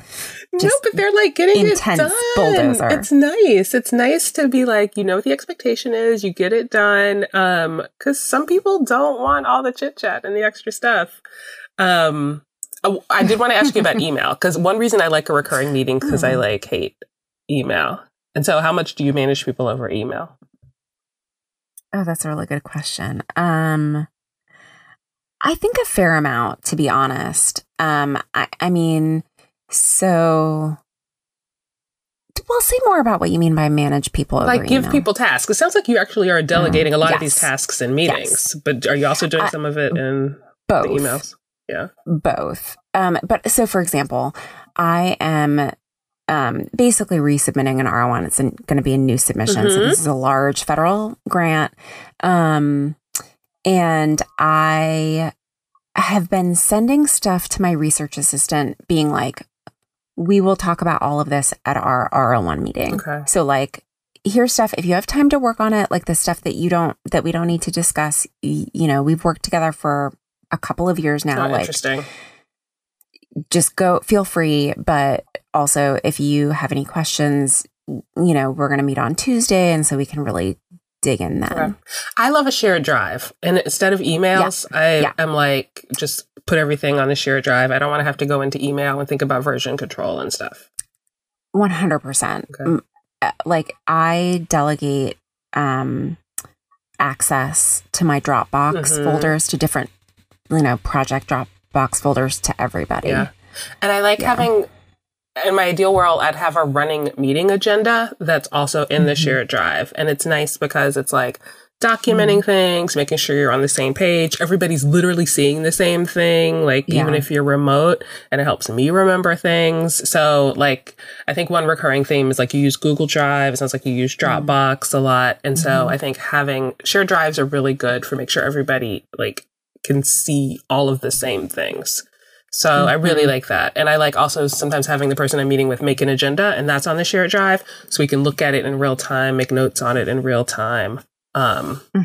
they're like getting intense it done. Bulldozer. It's nice. It's nice to be like, you know what the expectation is. You get it done. Because some people don't want all the chit chat and the extra stuff. I did want to ask you about email, because one reason I like a recurring meeting because I like hate email. And so how much do you manage people over email? Oh, that's a really good question. I think a fair amount, to be honest. I mean, so... Well, say more about what you mean by manage people over email. Like give people tasks. It sounds like you actually are delegating a lot of these tasks in meetings, but are you also doing some of it in both. The emails? Yeah. Both. But so, for example, I am basically resubmitting an R1. It's going to be a new submission. Mm-hmm. So this is a large federal grant. And I have been sending stuff to my research assistant being like, we will talk about all of this at our R01 meeting. Okay. So like, here's stuff, if you have time to work on it, like the stuff that we don't need to discuss, you know, we've worked together for a couple of years now. Like, interesting. Just go, feel free. But also, if you have any questions, you know, we're going to meet on Tuesday, and so we can really dig in then. Okay. I love a shared drive, and instead of emails, I am like, just put everything on a shared drive. I don't want to have to go into email and think about version control and stuff. 100%. Okay. Like, I delegate access to my Dropbox folders to different. You know, project Dropbox folders to everybody. Yeah. And I like having, in my ideal world, I'd have a running meeting agenda that's also in the shared drive. And it's nice because it's like documenting things, making sure you're on the same page. Everybody's literally seeing the same thing, like even if you're remote, and it helps me remember things. So like, I think one recurring theme is like you use Google Drive. It sounds like you use Dropbox a lot. And so I think having shared drives are really good for make sure everybody like can see all of the same things. So I really like that. And I like also sometimes having the person I'm meeting with make an agenda, and that's on the shared drive, so we can look at it in real time, make notes on it in real time.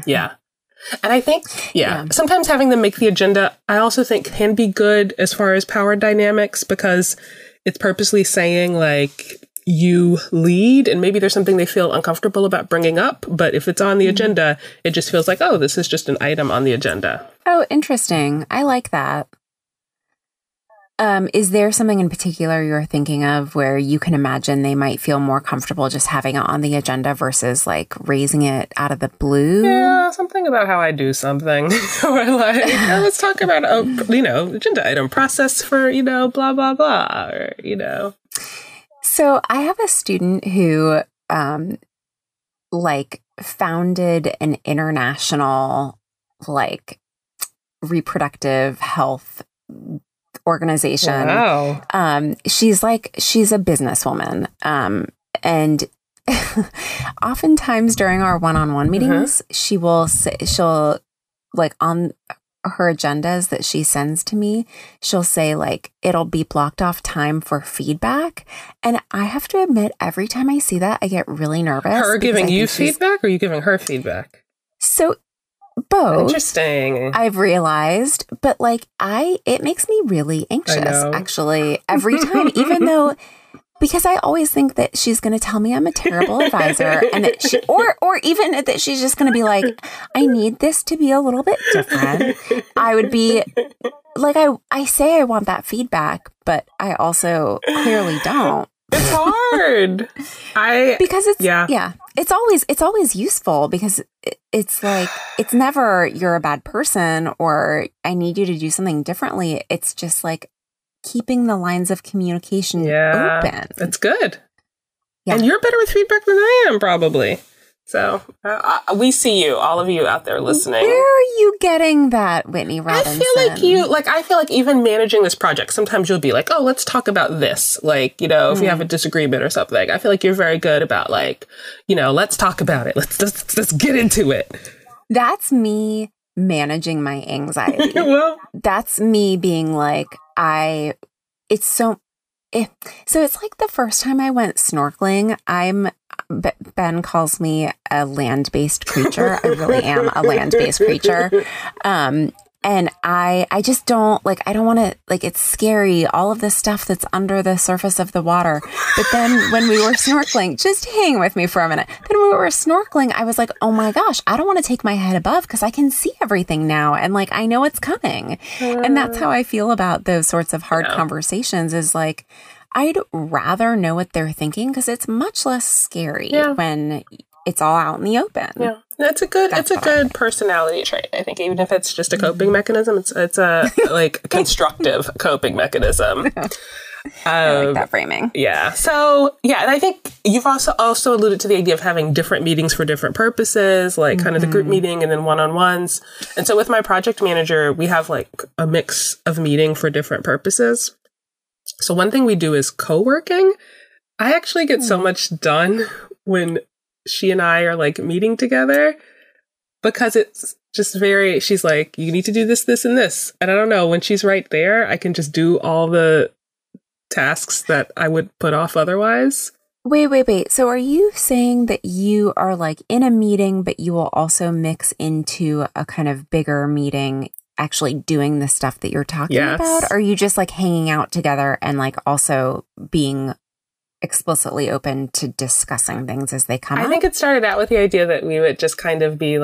Yeah. And I think sometimes having them make the agenda, I also think can be good as far as power dynamics, because it's purposely saying like, you lead, and maybe there's something they feel uncomfortable about bringing up. But if it's on the agenda, it just feels like, oh, this is just an item on the agenda. Oh, interesting. I like that. Is there something in particular you're thinking of where you can imagine they might feel more comfortable just having it on the agenda versus like raising it out of the blue? Yeah, something about how I do something. Or like, oh, let's talk about, agenda item process for, blah, blah, blah, or, So I have a student who, founded an international, reproductive health organization. Wow. She's a businesswoman. And oftentimes during our one-on-one meetings, she will say, on her agendas that she sends to me, she'll say it'll be blocked off time for feedback. And I have to admit, every time I see that, I get really nervous. Her giving you feedback, or you giving her feedback? So both. Interesting. I've realized, but it makes me really anxious, actually, every time, even though, because I always think that she's going to tell me I'm a terrible advisor, and that she, or even that she's just going to be like, I need this to be a little bit different. I would be like, I say I want that feedback, but I also clearly don't. It's hard. It's always useful, because it's it's never you're a bad person or I need you to do something differently. It's just keeping the lines of communication open. That's good. Yeah. And you're better with feedback than I am, probably. So we see you, all of you out there listening. Where are you getting that, Whitney Robinson? I feel like even managing this project, sometimes you'll be like, oh, let's talk about this. If you have a disagreement or something, I feel like you're very good about let's talk about it. Let's get into it. That's me managing my anxiety. Well, that's me being it's like the first time I went snorkeling, Ben calls me a land-based creature. I really am a land-based creature. And I just don't I don't want to it's scary, all of this stuff that's under the surface of the water. But then when we were snorkeling, just hang with me for a minute. Then when we were snorkeling, I was like, oh my gosh, I don't want to take my head above because I can see everything now. And I know it's coming. And that's how I feel about those sorts of hard conversations is I'd rather know what they're thinking because it's much less scary when it's all out in the open. Yeah, that's a good personality trait. I think even if it's just a coping mechanism, it's a constructive coping mechanism. I like that framing. Yeah. So yeah, and I think you've also alluded to the idea of having different meetings for different purposes, kind of the group meeting and then one-on-ones. And so with my project manager, we have a mix of meeting for different purposes. So one thing we do is co-working. I actually get so much done when she and I are meeting together because it's just very, she's like, you need to do this, this, and this. And I don't know, when she's right there, I can just do all the tasks that I would put off otherwise. Wait. So are you saying that you are in a meeting, but you will also mix into a kind of bigger meeting actually doing the stuff that you're talking about? Or are you just hanging out together and also being explicitly open to discussing things as they come up? I think it started out with the idea that we would just kind of be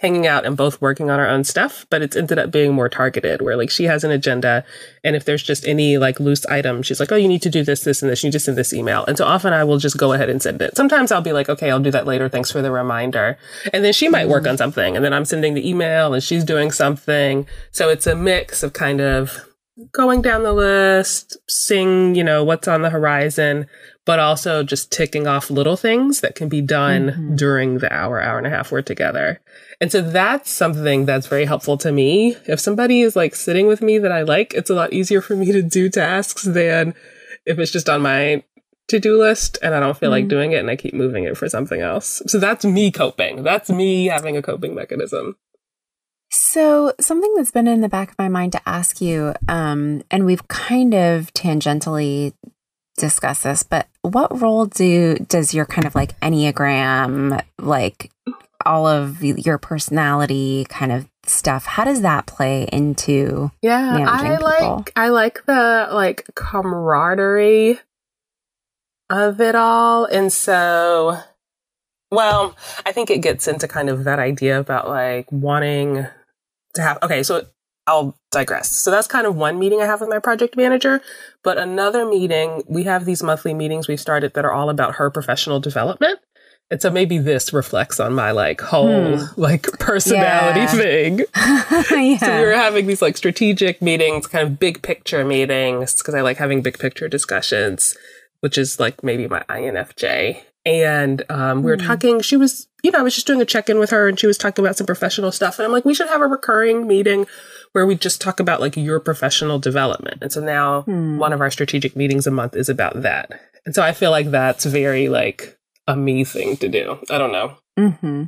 hanging out and both working on our own stuff, but it's ended up being more targeted where she has an agenda, and if there's just any loose item, she's like, oh, you need to do this, this, and this, you need to send this email. And so often I will just go ahead and send it. Sometimes I'll be like, okay, I'll do that later, thanks for the reminder. And then she might work on something, and then I'm sending the email and she's doing something. So it's a mix of kind of going down the list, seeing, what's on the horizon, but also just ticking off little things that can be done during the hour and a half we're together. And so that's something that's very helpful to me. If somebody is sitting with me that I like, it's a lot easier for me to do tasks than if it's just on my to-do list and I don't feel like doing it and I keep moving it for something else. So that's me coping. That's me having a coping mechanism. So something that's been in the back of my mind to ask you, and we've kind of tangentially discussed this, but what role does your kind of Enneagram all of your personality kind of stuff, how does that play into managing people? I like the camaraderie of it all. And so, well, I think it gets into kind of that idea about wanting to have, so I'll digress. So that's kind of one meeting I have with my project manager. But another meeting, we have these monthly meetings we've started that are all about her professional development. And so maybe this reflects on my whole personality thing. So we were having these strategic meetings, kind of big picture meetings, because I like having big picture discussions, which is maybe my INFJ. And we were talking, she was, I was just doing a check-in with her and she was talking about some professional stuff. And I'm we should have a recurring meeting where we just talk about your professional development. And so now one of our strategic meetings a month is about that. And so I feel like that's very a me thing to do. I don't know. Mm-hmm.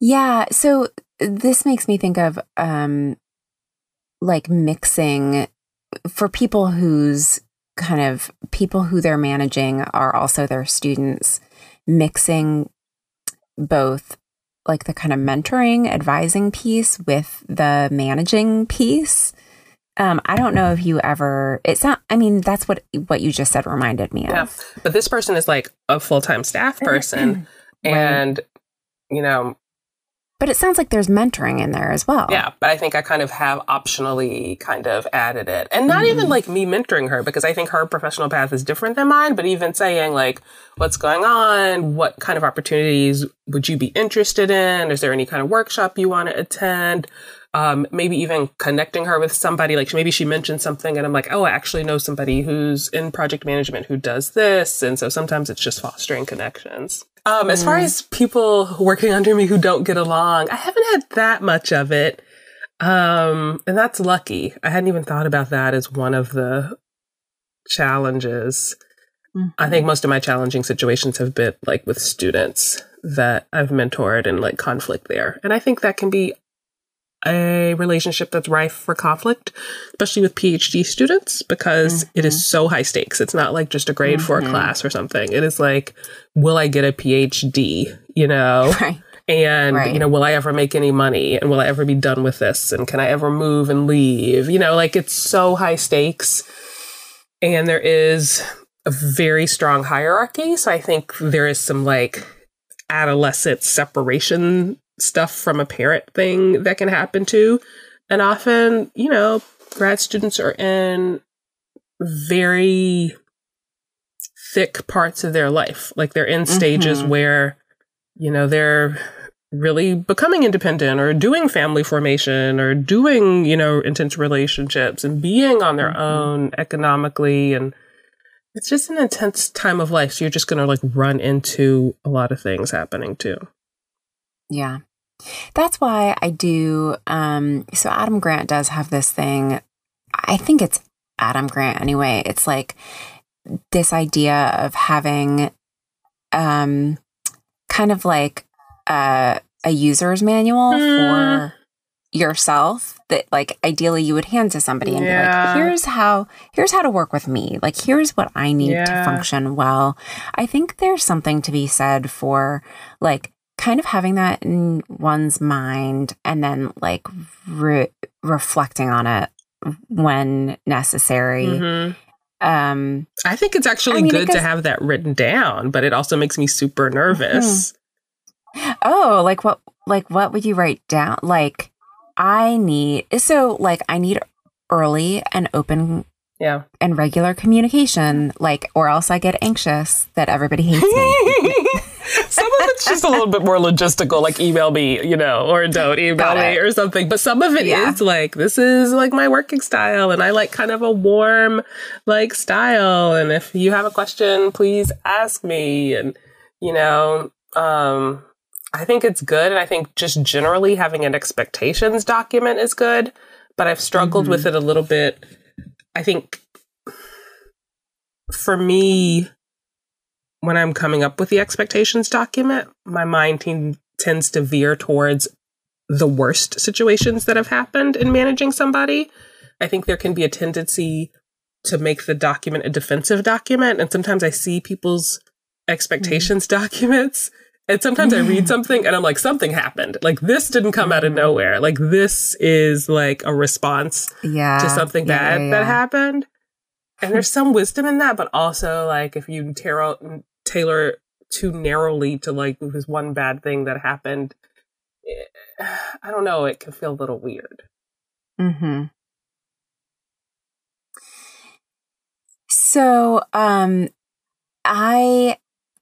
Yeah. So this makes me think of mixing for people whose kind of people who they're managing are also their students, mixing both the kind of mentoring, advising piece with the managing piece. I don't know if you ever, that's what you just said reminded me of. But this person is a full-time staff person and, But it sounds like there's mentoring in there as well. Yeah, but I think I kind of have optionally kind of added it. And not even me mentoring her, because I think her professional path is different than mine, but even saying what's going on? What kind of opportunities would you be interested in? Is there any kind of workshop you want to attend? Maybe even connecting her with somebody. Maybe she mentioned something and I'm I actually know somebody who's in project management who does this. And so sometimes it's just fostering connections. As far as people working under me who don't get along, I haven't had that much of it. And that's lucky. I hadn't even thought about that as one of the challenges. Mm-hmm. I think most of my challenging situations have been with students that I've mentored and conflict there. And I think that can be a relationship that's rife for conflict, especially with PhD students, because it is so high stakes. It's not just a grade for a class or something. It is will I get a PhD, Right. And, will I ever make any money? And will I ever be done with this? And can I ever move and leave? It's so high stakes. And there is a very strong hierarchy. So I think there is some adolescent separation stuff from a parent thing that can happen too. And often, grad students are in very thick parts of their life. They're in stages where, they're really becoming independent or doing family formation or doing, intense relationships and being on their own economically. And it's just an intense time of life. So you're just going to run into a lot of things happening too. Yeah. That's why I do. So Adam Grant does have this thing. I think it's Adam Grant anyway. It's this idea of having kind of a user's manual for yourself that ideally you would hand to somebody and be here's how to work with me. Here's what I need to function well. I think there's something to be said for kind of having that in one's mind and then reflecting on it when necessary. Mm-hmm. I think it's actually good to have that written down, but it also makes me super nervous. Mm-hmm. Oh, what would you write down? I need early and open and regular communication, or else I get anxious that everybody hates me. Some of it's just a little bit more logistical, email me, or don't email me or something. But some of it is this is my working style and I like kind of a warm style. And if you have a question, please ask me. And, I think it's good. And I think just generally having an expectations document is good. But I've struggled with it a little bit. I think for me, when I'm coming up with the expectations document, my mind tends to veer towards the worst situations that have happened in managing somebody. I think there can be a tendency to make the document a defensive document. And sometimes I see people's expectations documents And sometimes I read something and I'm like, something happened. Like, this didn't come out of nowhere. Like, this is like a response to something bad that happened. And there's some wisdom in that, but also like if you tailor too narrowly to like this one bad thing that happened, I don't know, it can feel a little weird. Mm-hmm. So,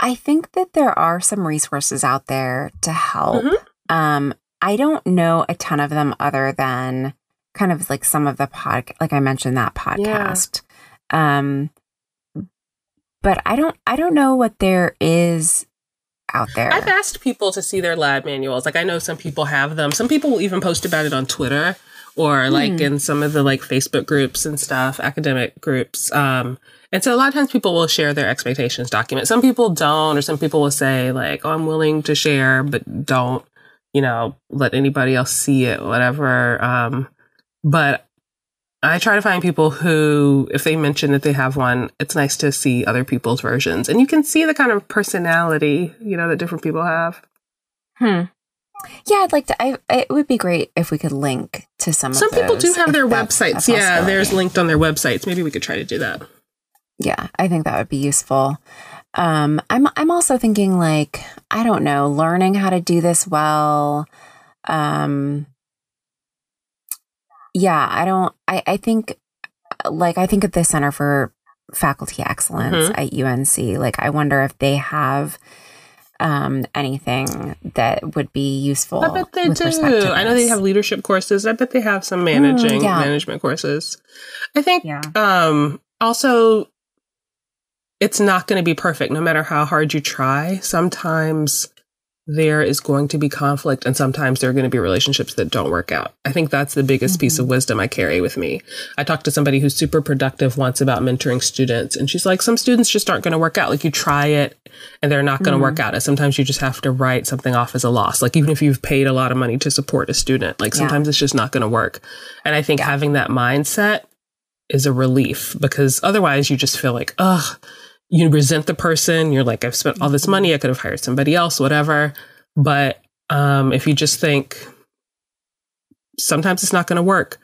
I think that there are some resources out there to help. Mm-hmm. I don't know a ton of them other than kind of like some of the podcast, like I mentioned that podcast. Yeah. But I don't know what there is out there. I've asked people to see their lab manuals. Like I know some people have them. Some people will even post about it on Twitter or like in some of the like Facebook groups and stuff, academic groups. And so a lot of times people will share their expectations document. Some people don't, or some people will say like, oh, I'm willing to share, but don't, you know, let anybody else see it, whatever. But I try to find people who, if they mention that they have one, it's nice to see other people's versions. And you can see the kind of personality, you know, that different people have. Yeah, I'd like to. It would be great if we could link to some of those. Some people do have their websites. Yeah, there's linked on their websites. Maybe we could try to do that. Yeah, I think that would be useful. I'm also thinking like, I don't know, learning how to do this well. I think at the Center for Faculty Excellence at UNC, like I wonder if they have anything that would be useful. I bet they do. I know they have leadership courses. I bet they have some management courses. I think also it's not going to be perfect no matter how hard you try. Sometimes there is going to be conflict and sometimes there are going to be relationships that don't work out. I think that's the biggest piece of wisdom I carry with me. I talked to somebody who's super productive once about mentoring students, and she's like, some students just aren't going to work out. Like you try it and they're not going to work out. And sometimes you just have to write something off as a loss. Like even if you've paid a lot of money to support a student, like sometimes it's just not going to work. And I think having that mindset is a relief, because otherwise you just feel like, ugh, you resent the person. You're like, I've spent all this money. I could have hired somebody else, whatever. But if you just think, sometimes it's not going to work.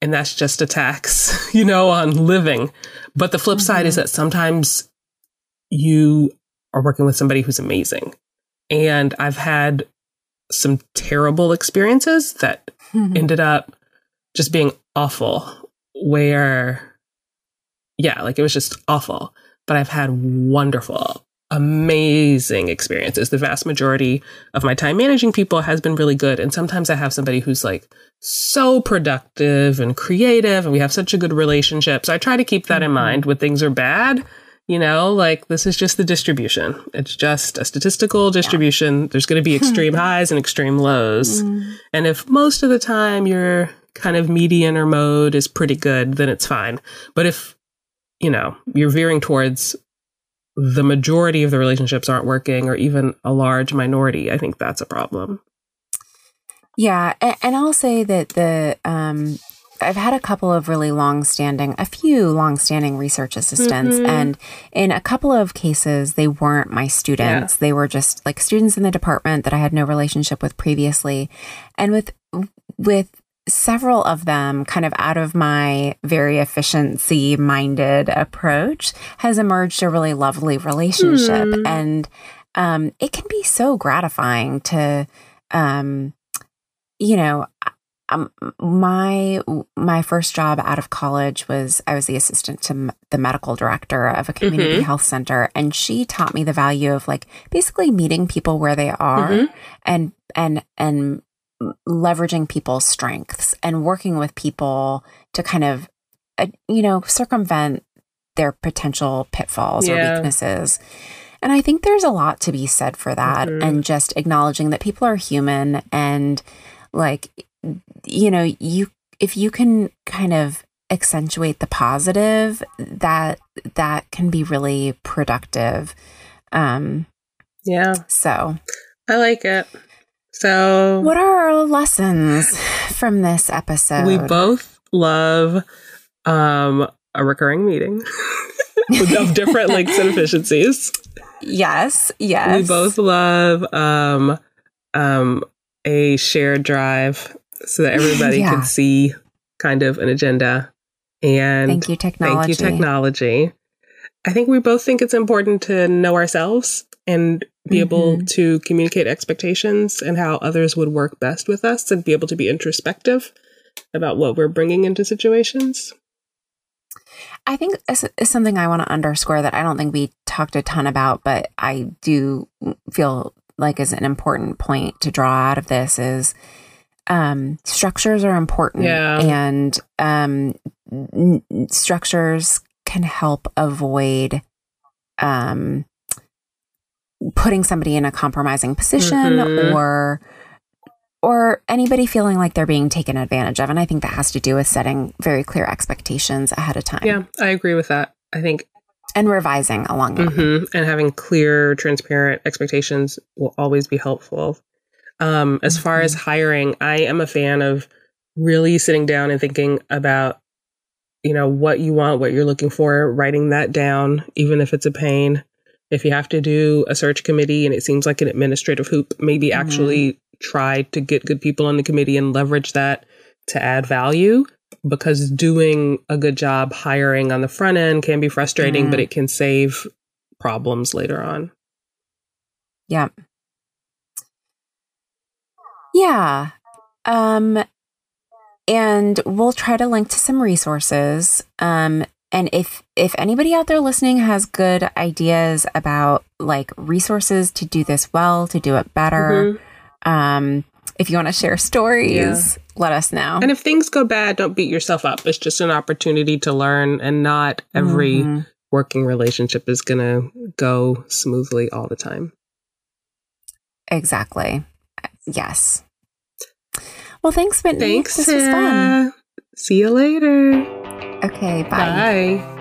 And that's just a tax, you know, on living. But the flip side is that sometimes you are working with somebody who's amazing. And I've had some terrible experiences that ended up just being awful, where, yeah, like it was just awful. But I've had wonderful, amazing experiences. The vast majority of my time managing people has been really good. And sometimes I have somebody who's like so productive and creative, and we have such a good relationship. So I try to keep that in mind when things are bad. You know, like this is just the distribution. It's just a statistical distribution. Yeah. There's going to be extreme highs and extreme lows. And if most of the time your kind of median or mode is pretty good, then it's fine. But if, you know, you're veering towards the majority of the relationships aren't working, or even a large minority, I think that's a problem. Yeah. And I'll say that I've had a few longstanding research assistants. And in a couple of cases, they weren't my students. Yeah. They were just like students in the department that I had no relationship with previously. And with several of them, kind of out of my very efficiency-minded approach, has emerged a really lovely relationship. And it can be so gratifying to, you know, my first job out of college I was the assistant to the medical director of a community health center. And she taught me the value of like basically meeting people where they are and leveraging people's strengths and working with people to kind of, you know, circumvent their potential pitfalls or weaknesses. And I think there's a lot to be said for that, and just acknowledging that people are human, and like, you know, if you can kind of accentuate the positive, that can be really productive. So I like it. So, what are our lessons from this episode? We both love a recurring meeting of different lengths and efficiencies. Yes, yes. We both love a shared drive so that everybody yeah. could see kind of an agenda. And thank you, technology. Thank you, technology. I think we both think it's important to know ourselves and be able to communicate expectations and how others would work best with us and be able to be introspective about what we're bringing into situations. I think it's something I want to underscore that I don't think we talked a ton about, but I do feel like is an important point to draw out of this is structures are important and structures can help avoid putting somebody in a compromising position or anybody feeling like they're being taken advantage of. And I think that has to do with setting very clear expectations ahead of time. Yeah, I agree with that. I think. And revising along the way. And having clear, transparent expectations will always be helpful. As far as hiring, I am a fan of really sitting down and thinking about, you know, what you want, what you're looking for, writing that down, even if it's a pain. If you have to do a search committee and it seems like an administrative hoop, maybe actually try to get good people on the committee and leverage that to add value, because doing a good job hiring on the front end can be frustrating, but it can save problems later on. Yeah. Yeah. And we'll try to link to some resources. And if anybody out there listening has good ideas about like resources to do this well, to do it better, if you want to share stories, let us know. And if things go bad, don't beat yourself up. It's just an opportunity to learn, and not every working relationship is going to go smoothly all the time. Exactly. Yes. Well, thanks, Whitney. Thanks, this was fun. See you later. Okay, bye. Bye.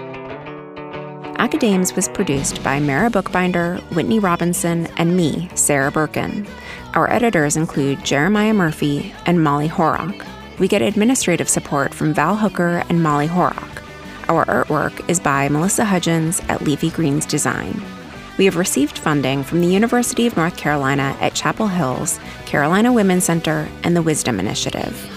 AcaDames was produced by Mara Buchbinder, Whitney Robinson, and me, Sarah Birkin. Our editors include Jeremiah Murphy and Molly Horak. We get administrative support from Val Hooker and Molly Horak. Our artwork is by Melissa Hudgens at Leafy Greens Design. We have received funding from the University of North Carolina at Chapel Hill's, Carolina Women's Center, and the Wisdom Initiative.